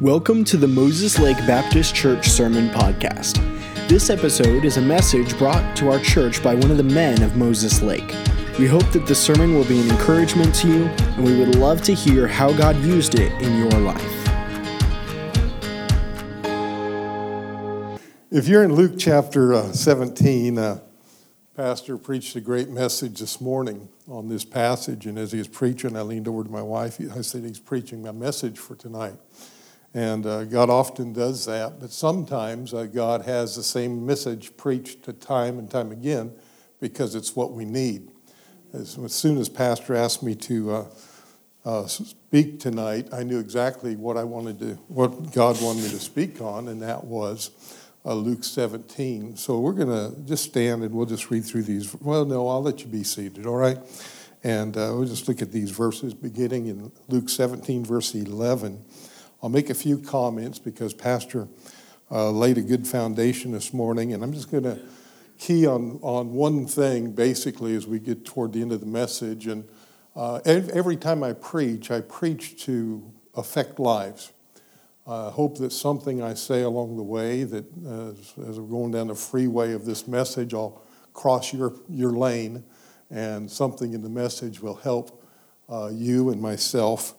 Welcome to the Moses Lake Baptist Church Sermon Podcast. This episode is a message brought to our church by one of the men of Moses Lake. We hope that the sermon will be an encouragement to you, and we would love to hear how God used it in your life. If you're in Luke chapter 17, Pastor preached a great message this morning on this passage, and as he was preaching, I leaned over to my wife. I said, he's preaching my message for tonight. And God often does that, but sometimes God has the same message preached time and time again because it's what we need. As soon as Pastor asked me to speak tonight, I knew exactly what God wanted me to speak on, and that was Luke 17. So we're going to just stand and we'll just read through these. Well, no, I'll let you be seated, all right? And we'll just look at these verses beginning in Luke 17, verse 11. I'll make a few comments because Pastor laid a good foundation this morning, and I'm just going to key on one thing basically as we get toward the end of the message. And every time I preach to affect lives. I hope that something I say along the way that as we're going down the freeway of this message, I'll cross your lane, and something in the message will help you and myself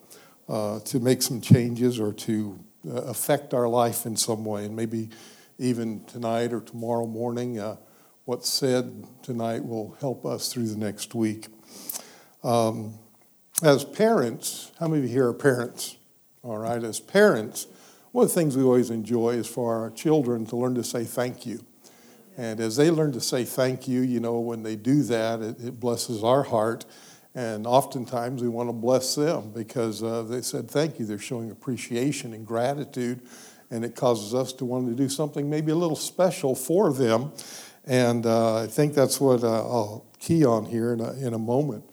to make some changes or to affect our life in some way. And maybe even tonight or tomorrow morning, what's said tonight will help us through the next week. As parents, how many of you here are parents? All right, as parents, one of the things we always enjoy is for our children to learn to say thank you. And as they learn to say thank you, you know, when they do that, it blesses our heart. And oftentimes we want to bless them because they said thank you. They're showing appreciation and gratitude, and it causes us to want to do something maybe a little special for them. And I think that's what I'll key on here in a moment.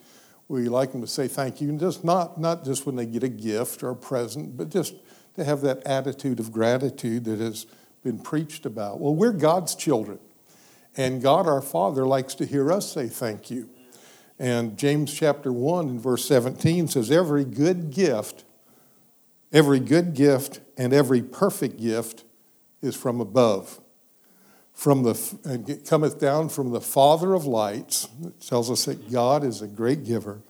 We like them to say thank you, and just not just when they get a gift or a present, but just to have that attitude of gratitude that has been preached about. Well, we're God's children, and God our Father likes to hear us say thank you. And James chapter 1 and verse 17 says, every good gift and every perfect gift is from above, and cometh down from the Father of lights. It tells us that God is a great giver,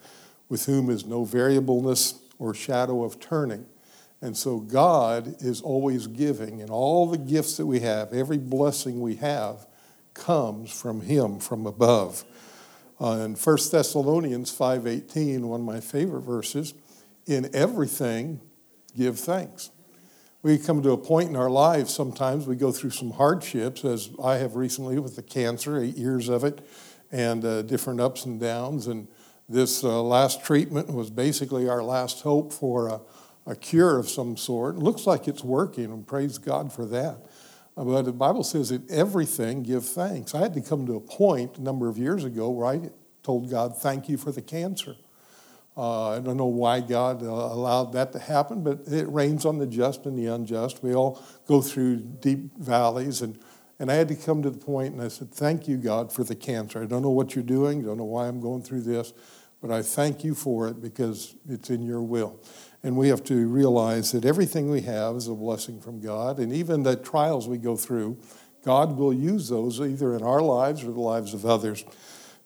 with whom is no variableness or shadow of turning. And so God is always giving, and all the gifts that we have, every blessing we have, comes from him, from above. In First Thessalonians 5:18, one of my favorite verses, in everything give thanks. We come to a point in our lives sometimes we go through some hardships, as I have recently with the cancer, 8 years of it, and different ups and downs. And this last treatment was basically our last hope for a cure of some sort. It looks like it's working, and praise God for that. But the Bible says, in everything, give thanks. I had to come to a point a number of years ago where I told God, thank you for the cancer. I don't know why God allowed that to happen, but it rains on the just and the unjust. We all go through deep valleys, and I had to come to the point, and I said, thank you, God, for the cancer. I don't know what you're doing. I don't know why I'm going through this, but I thank you for it because it's in your will. And we have to realize that everything we have is a blessing from God. And even the trials we go through, God will use those either in our lives or the lives of others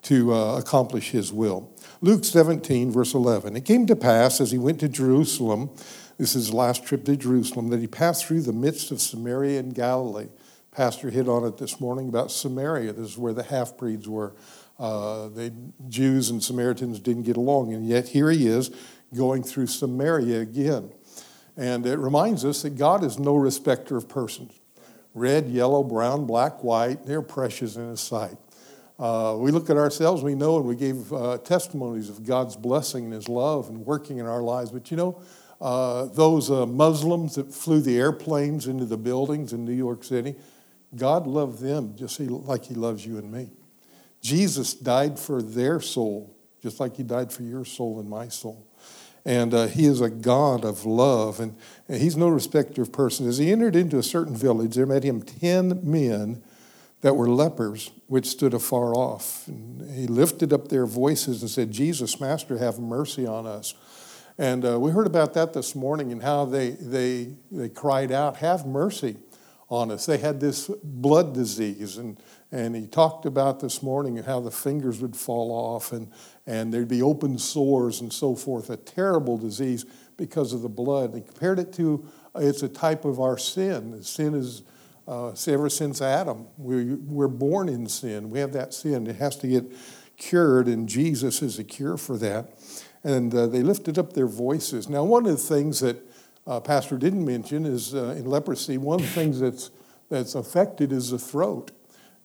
to accomplish his will. Luke 17, verse 11. It came to pass as he went to Jerusalem, this is his last trip to Jerusalem, that he passed through the midst of Samaria and Galilee. Pastor hit on it this morning about Samaria. This is where the half-breeds were. The Jews and Samaritans didn't get along, and yet here he is going through Samaria again. And it reminds us that God is no respecter of persons. Red, yellow, brown, black, white, they're precious in his sight. We look at ourselves, we know, and we gave testimonies of God's blessing and his love and working in our lives. But you know, those Muslims that flew the airplanes into the buildings in New York City, God loved them just like he loves you and me. Jesus died for their soul, just like he died for your soul and my soul. And he is a God of love, and he's no respecter of persons. As he entered into a certain village, there met him 10 men that were lepers, which stood afar off. And he lifted up their voices and said, Jesus, Master, have mercy on us. And we heard about that this morning and how they cried out, "Have mercy on us." They had this blood disease, and he talked about this morning how the fingers would fall off and there'd be open sores and so forth, a terrible disease because of the blood. He compared it to, it's a type of our sin. Sin is, ever since Adam, we're born in sin. We have that sin. It has to get cured, and Jesus is a cure for that. And they lifted up their voices. Now, one of the things that Pastor didn't mention is in leprosy, one of the things that's affected is the throat.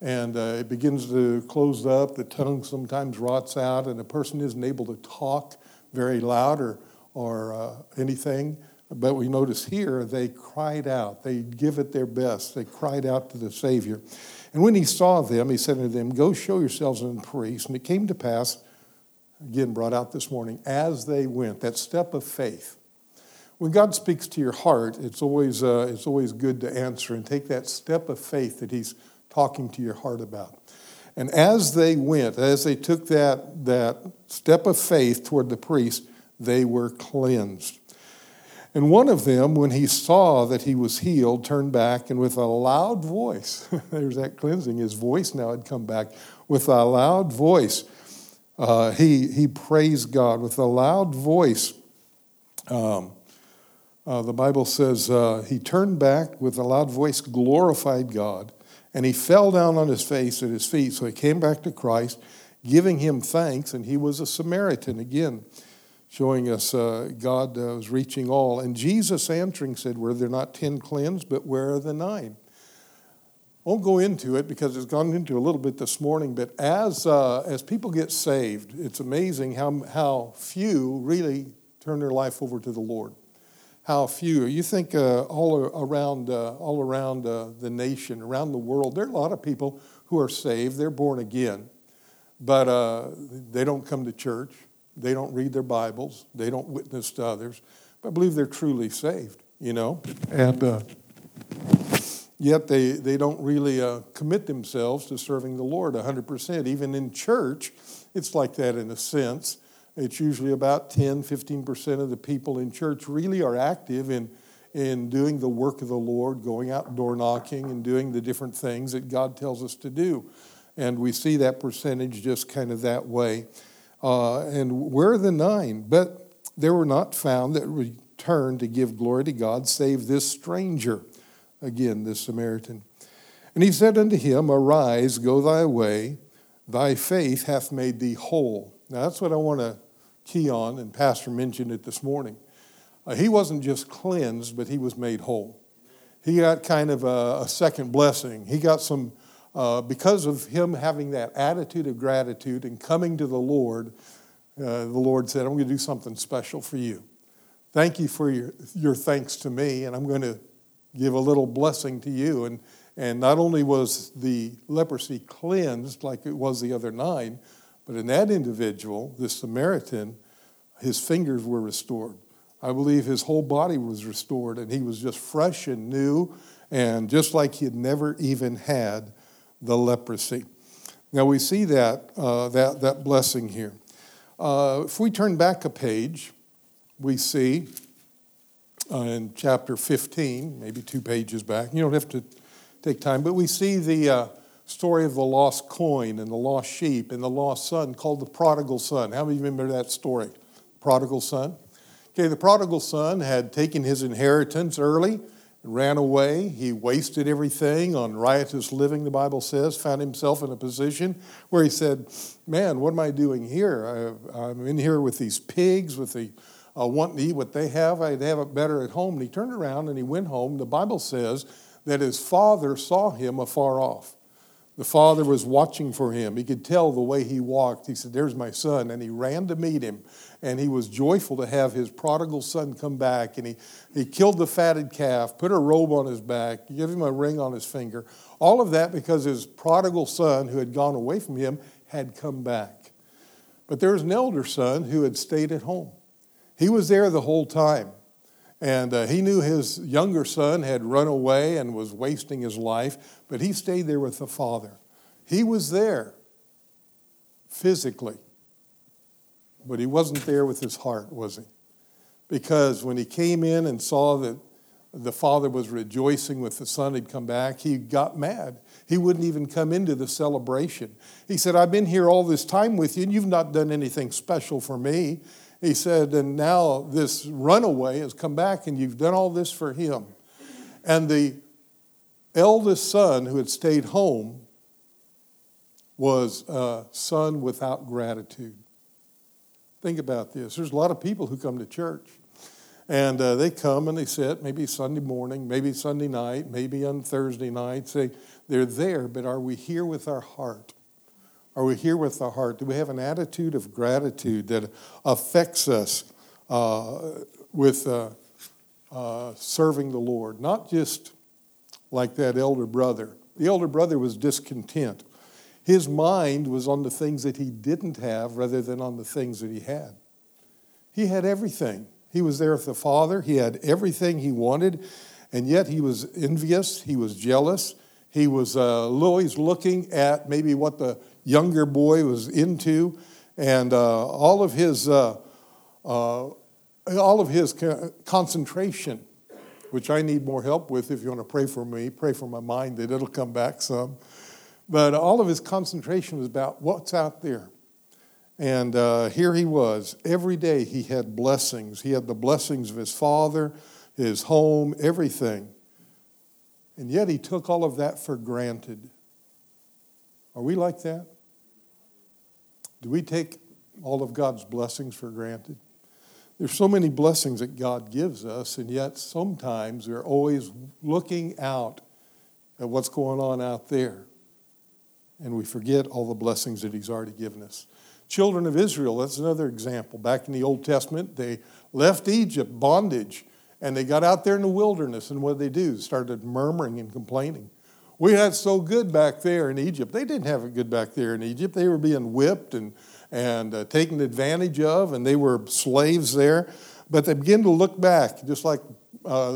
And it begins to close up. The tongue sometimes rots out, and a person isn't able to talk very loud or anything. But we notice here they cried out. They give it their best. They cried out to the Savior. And when he saw them, he said to them, "Go show yourselves unto the priest." And it came to pass, again brought out this morning, as they went, that step of faith. When God speaks to your heart, it's always good to answer and take that step of faith that he's talking to your heart about. And as they went, as they took that step of faith toward the priest, they were cleansed. And one of them, when he saw that he was healed, turned back and with a loud voice, there's that cleansing, his voice now had come back, with a loud voice, he praised God. With a loud voice, the Bible says, he turned back with a loud voice, glorified God, and he fell down on his face at his feet. So he came back to Christ, giving him thanks, and he was a Samaritan again, showing us God was reaching all. And Jesus answering said, "Were there not 10 cleansed, but where are the 9? Won't go into it because it's gone into a little bit this morning, but as people get saved, it's amazing how few really turn their life over to the Lord. How few. You think all around the nation, around the world, there are a lot of people who are saved. They're born again, but they don't come to church. They don't read their Bibles. They don't witness to others. But I believe they're truly saved, you know. And yet they don't really commit themselves to serving the Lord 100%. Even in church, it's like that in a sense. It's usually about 10, 15% of the people in church really are active in doing the work of the Lord, going out door knocking and doing the different things that God tells us to do. And we see that percentage just kind of that way. And where are the 9? But there were not found that returned to give glory to God, save this stranger, again, this Samaritan. And he said unto him, "Arise, go thy way, thy faith hath made thee whole." Now, that's what I want to key on, and Pastor mentioned it this morning. He wasn't just cleansed, but he was made whole. He got kind of a second blessing. He got some, because of him having that attitude of gratitude and coming to the Lord said, "I'm going to do something special for you. Thank you for your thanks to me, and I'm going to give a little blessing to you." And not only was the leprosy cleansed like it was the other 9, but in that individual, this Samaritan, his fingers were restored. I believe his whole body was restored, and he was just fresh and new, and just like he had never even had the leprosy. Now we see that blessing here. If we turn back a page, we see in chapter 15, maybe 2 pages back, you don't have to take time, but we see the story of the lost coin and the lost sheep and the lost son called the prodigal son. How many of you remember that story? Prodigal son. Okay, the prodigal son had taken his inheritance early and ran away. He wasted everything on riotous living, the Bible says, found himself in a position where he said, "Man, what am I doing here? I'm in here with these pigs, with the wanting to eat what they have. I'd have it better at home." And he turned around and he went home. The Bible says that his father saw him afar off. The father was watching for him. He could tell the way he walked. He said, "There's my son." And he ran to meet him. And he was joyful to have his prodigal son come back. And he killed the fatted calf, put a robe on his back, gave him a ring on his finger. All of that because his prodigal son, who had gone away from him, had come back. But there was an elder son who had stayed at home. He was there the whole time. And he knew his younger son had run away and was wasting his life, but he stayed there with the father. He was there physically, but he wasn't there with his heart, was he? because when he came in and saw that the father was rejoicing with the son had come back, he got mad. He wouldn't even come into the celebration. He said, I've been here all this time with you, and you've not done anything special for me. He said, and now this runaway has come back, and you've done all this for him. And the eldest son who had stayed home was a son without gratitude. Think about this. There's a lot of people who come to church. And they come and they sit, maybe Sunday morning, maybe Sunday night, maybe on Thursday night. They're there, but are we here with our heart? Are we here with our heart? Do we have an attitude of gratitude that affects us with serving the Lord? Not just like that elder brother. The elder brother was discontent. His mind was on the things that he didn't have rather than on the things that he had. He had everything. He was there with the Father. He had everything he wanted, and yet he was envious. He was jealous. He was always looking at maybe what the younger boy was into, and all of his concentration, which I need more help with. If you want to pray for me, pray for my mind that it'll come back some. But all of his concentration was about what's out there. And here he was. Every day he had blessings. He had the blessings of his father, his home, everything. And yet he took all of that for granted. Are we like that? Do we take all of God's blessings for granted? There's so many blessings that God gives us, and yet sometimes we're always looking out at what's going on out there. And we forget all the blessings that he's already given us. Children of Israel, that's another example. Back in the Old Testament, they left Egypt, bondage, and they got out there in the wilderness. And what did they do? Started murmuring and complaining. We had so good back there in Egypt. They didn't have it good back there in Egypt. They were being whipped and taken advantage of, and they were slaves there. But they begin to look back, just like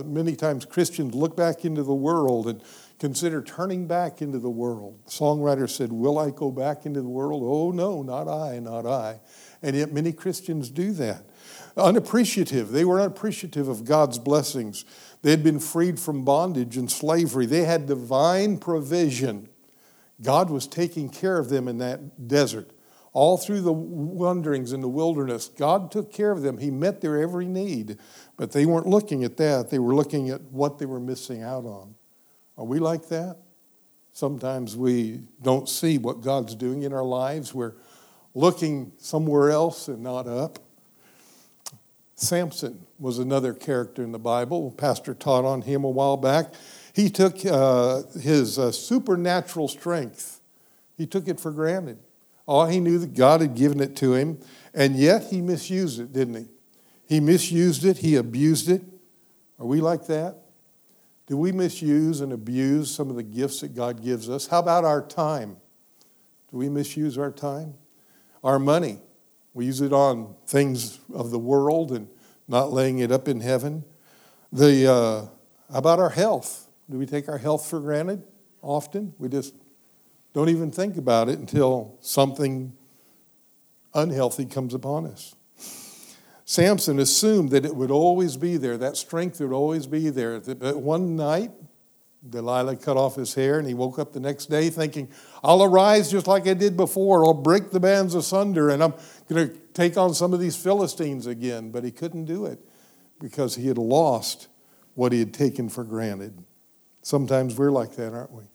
many times Christians look back into the world and consider turning back into the world. The songwriter said, will I go back into the world? Oh, no, not I, not I. And yet many Christians do that. Unappreciative. They were unappreciative of God's blessings. They had been freed from bondage and slavery. They had divine provision. God was taking care of them in that desert. All through the wanderings in the wilderness, God took care of them. He met their every need. But they weren't looking at that. They were looking at what they were missing out on. Are we like that? Sometimes we don't see what God's doing in our lives. We're looking somewhere else and not up. Samson was another character in the Bible. Pastor taught on him a while back. He took his supernatural strength. He took it for granted. All he knew that God had given it to him, and yet he misused it, didn't he? He misused it. He abused it. Are we like that? Do we misuse and abuse some of the gifts that God gives us? How about our time? Do we misuse our time? Our money. We use it on things of the world and not laying it up in heaven. How about our health? Do we take our health for granted often? We just don't even think about it until something unhealthy comes upon us. Samson assumed that it would always be there, that strength would always be there. But one night, Delilah cut off his hair, and he woke up the next day thinking, I'll arise just like I did before. I'll break the bands asunder, and I'm going to take on some of these Philistines again. But he couldn't do it because he had lost what he had taken for granted. Sometimes we're like that, aren't we?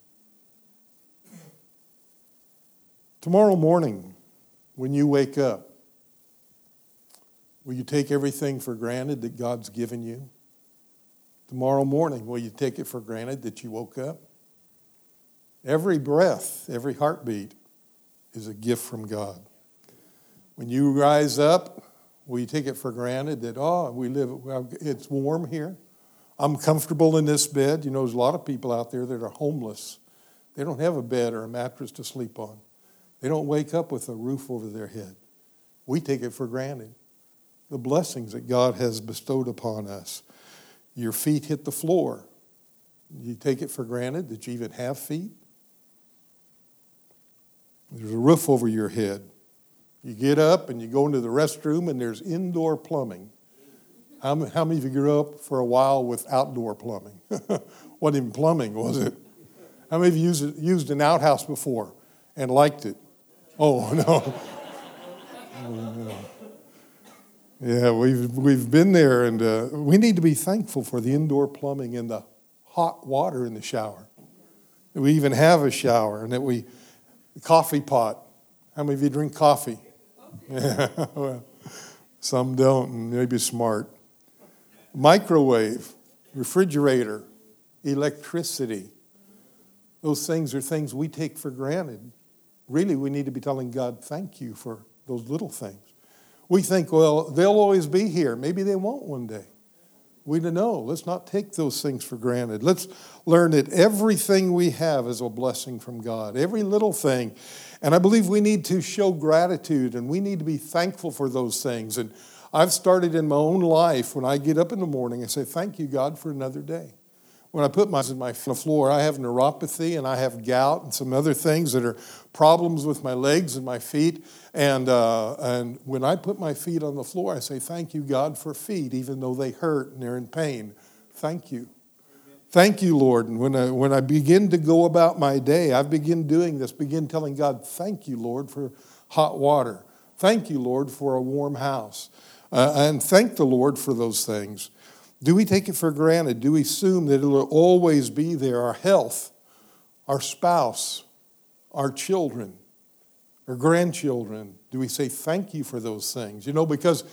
Tomorrow morning, when you wake up, will you take everything for granted that God's given you? Tomorrow morning, will you take it for granted that you woke up? Every breath, every heartbeat is a gift from God. When you rise up, will you take it for granted that, it's warm here. I'm comfortable in this bed. You know, there's a lot of people out there that are homeless. They don't have a bed or a mattress to sleep on. They don't wake up with a roof over their head. We take it for granted. The blessings that God has bestowed upon us. Your feet hit the floor. You take it for granted that you even have feet. There's a roof over your head. You get up and you go into the restroom and there's indoor plumbing. How many of you grew up for a while with outdoor plumbing? Wasn't even plumbing, was it? How many of you used an outhouse before and liked it? Oh, no. Yeah, we've been there, and we need to be thankful for the indoor plumbing and the hot water in the shower. We even have a shower, and that the coffee pot. How many of you drink coffee? Yeah, well, some don't, and maybe smart. Microwave, refrigerator, electricity. Those things are things we take for granted. Really, we need to be telling God, thank you for those little things. We think, well, they'll always be here. Maybe they won't one day. We don't know. Let's not take those things for granted. Let's learn that everything we have is a blessing from God, every little thing. And I believe we need to show gratitude, and we need to be thankful for those things. And I've started in my own life, when I get up in the morning, I say, thank you, God, for another day. When I put my on the floor, I have neuropathy and I have gout and some other things that are problems with my legs and my feet. And when I put my feet on the floor, I say, thank you, God, for feet, even though they hurt and they're in pain. Thank you. Thank you, Lord. And when I begin to go about my day, I begin doing this, begin telling God, thank you, Lord, for hot water. Thank you, Lord, for a warm house. And thank the Lord for those things. Do we take it for granted? Do we assume that it will always be there? Our health, our spouse, our children, our grandchildren. Do we say thank you for those things? You know, because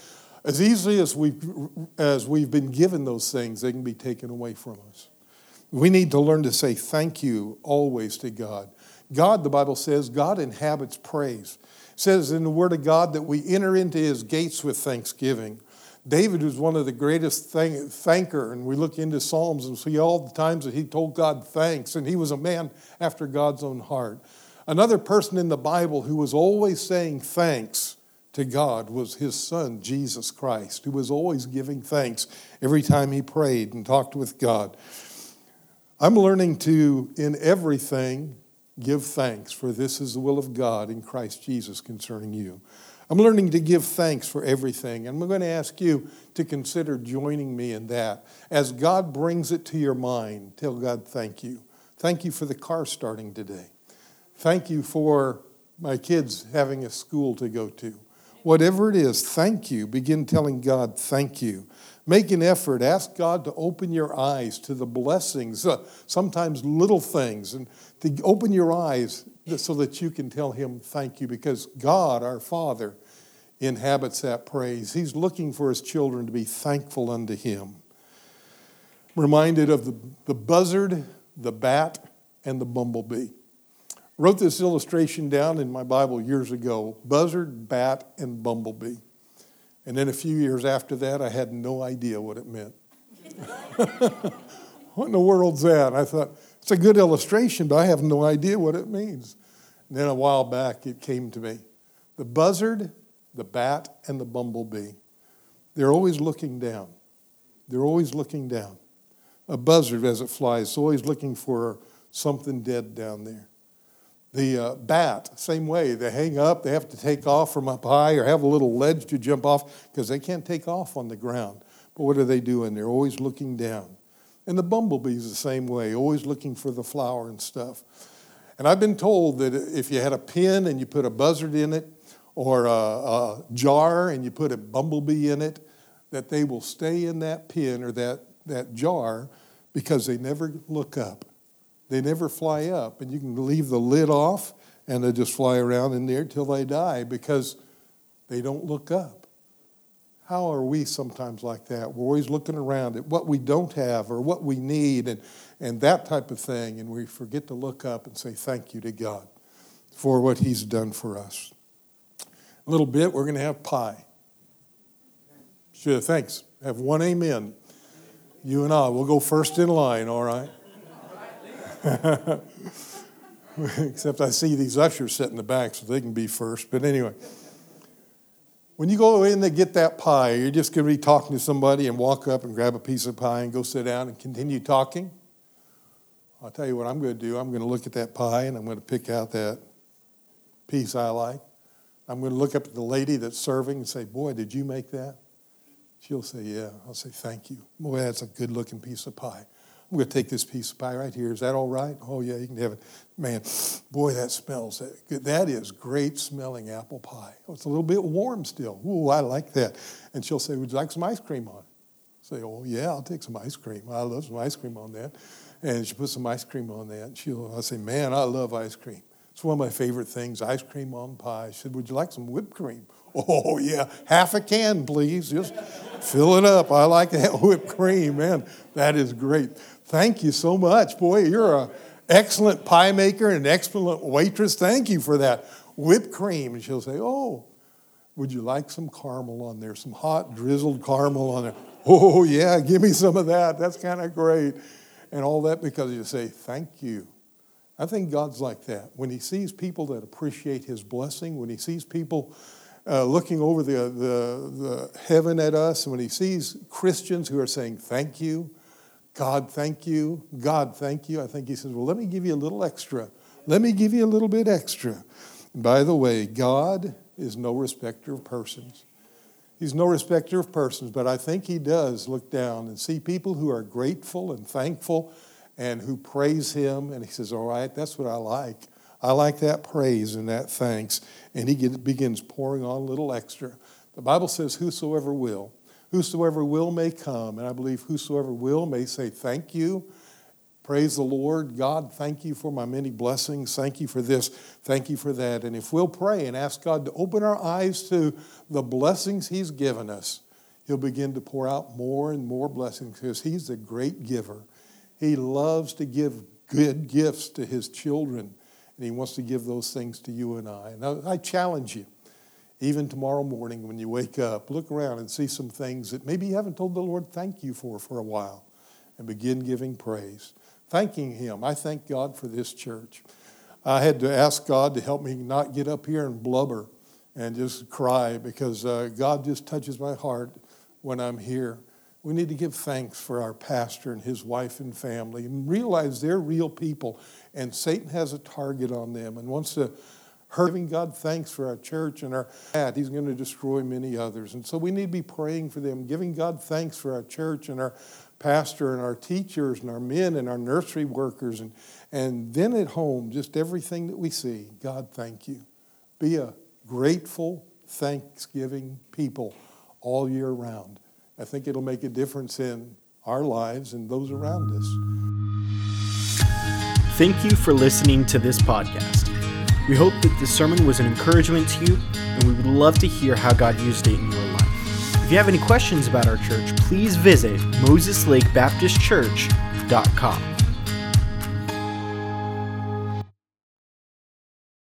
as easily as we've been given those things, they can be taken away from us. We need to learn to say thank you always to God. God, the Bible says, God inhabits praise. It says in the Word of God that we enter into His gates with thanksgiving. David was one of the greatest thanker, and we look into Psalms and see all the times that he told God thanks, and he was a man after God's own heart. Another person in the Bible who was always saying thanks to God was His Son, Jesus Christ, who was always giving thanks every time He prayed and talked with God. I'm learning to, in everything, give thanks, for this is the will of God in Christ Jesus concerning you. I'm learning to give thanks for everything. And I'm going to ask you to consider joining me in that. As God brings it to your mind, tell God, thank you. Thank you for the car starting today. Thank you for my kids having a school to go to. Whatever it is, thank you. Begin telling God, thank you. Make an effort. Ask God to open your eyes to the blessings, sometimes little things, and to open your eyes so that you can tell Him thank you, because God, our Father, inhabits that praise. He's looking for His children to be thankful unto Him. I'm reminded of the buzzard, the bat, and the bumblebee. Wrote this illustration down in my Bible years ago: buzzard, bat, and bumblebee. And then a few years after that, I had no idea what it meant. What in the world's that? I thought, it's a good illustration, but I have no idea what it means. And then a while back, it came to me. The buzzard, the bat, and the bumblebee. They're always looking down. They're always looking down. A buzzard, as it flies, is always looking for something dead down there. The bat, same way. They hang up. They have to take off from up high or have a little ledge to jump off because they can't take off on the ground. But what are they doing? They're always looking down. And the bumblebee is the same way, always looking for the flower and stuff. And I've been told that if you had a pin and you put a buzzard in it, or a jar and you put a bumblebee in it, that they will stay in that pin or that jar because they never look up. They never fly up. And you can leave the lid off and they just fly around in there till they die because they don't look up. How are we sometimes like that? We're always looking around at what we don't have or what we need and that type of thing, and we forget to look up and say thank you to God for what He's done for us. A little bit, we're going to have pie. Sure, thanks. Have one amen. You and I, we'll go first in line, all right? Except I see these ushers sitting in the back, so they can be first, but anyway. When you go in to get that pie, you're just going to be talking to somebody and walk up and grab a piece of pie and go sit down and continue talking. I'll tell you what I'm going to do. I'm going to look at that pie and I'm going to pick out that piece I like. I'm going to look up at the lady that's serving and say, boy, did you make that? She'll say, yeah. I'll say, thank you. Boy, that's a good-looking piece of pie. I'm going to take this piece of pie right here. Is that all right? Oh, yeah, you can have it. Man, boy, that smells good. That is great-smelling apple pie. Oh, it's a little bit warm still. Ooh, I like that. And she'll say, would you like some ice cream on it? I'll say, oh, yeah, I'll take some ice cream. I love some ice cream on that. And she puts some ice cream on that. And I'll say, man, I love ice cream. It's one of my favorite things, ice cream on pie. She said, would you like some whipped cream? Oh, yeah, half a can, please. Just fill it up. I like that whipped cream, man. That is great. Thank you so much. Boy, you're an excellent pie maker and an excellent waitress. Thank you for that whipped cream. And she'll say, oh, would you like some caramel on there, some hot drizzled caramel on there? Oh, yeah, give me some of that. That's kind of great. And all that because you say, thank you. I think God's like that. When he sees people that appreciate his blessing, when he sees people looking over the heaven at us, and when he sees Christians who are saying, thank you, God, thank you, God, thank you, I think he says, well, let me give you a little extra. Let me give you a little bit extra. And by the way, God is no respecter of persons. He's no respecter of persons, but I think he does look down and see people who are grateful and thankful and who praise him, and he says, all right, that's what I like. I like that praise and that thanks. And he begins pouring on a little extra. The Bible says, whosoever will may come. And I believe whosoever will may say, thank you. Praise the Lord. God, thank you for my many blessings. Thank you for this. Thank you for that. And if we'll pray and ask God to open our eyes to the blessings he's given us, he'll begin to pour out more and more blessings because he's a great giver. He loves to give good gifts to his children. And he wants to give those things to you and I. And I challenge you, even tomorrow morning when you wake up, look around and see some things that maybe you haven't told the Lord thank you for a while. And begin giving praise. Thanking him. I thank God for this church. I had to ask God to help me not get up here and blubber and just cry because God just touches my heart when I'm here. We need to give thanks for our pastor and his wife and family and realize they're real people and Satan has a target on them and wants to hurt. Giving God thanks for our church and our dad, he's going to destroy many others. And so we need to be praying for them, giving God thanks for our church and our pastor and our teachers and our men and our nursery workers and then at home, just everything that we see. God, thank you. Be a grateful, thanksgiving people all year round. I think it'll make a difference in our lives and those around us. Thank you for listening to this podcast. We hope that this sermon was an encouragement to you, and we would love to hear how God used it in your life. If you have any questions about our church, please visit MosesLakeBaptistChurch.com.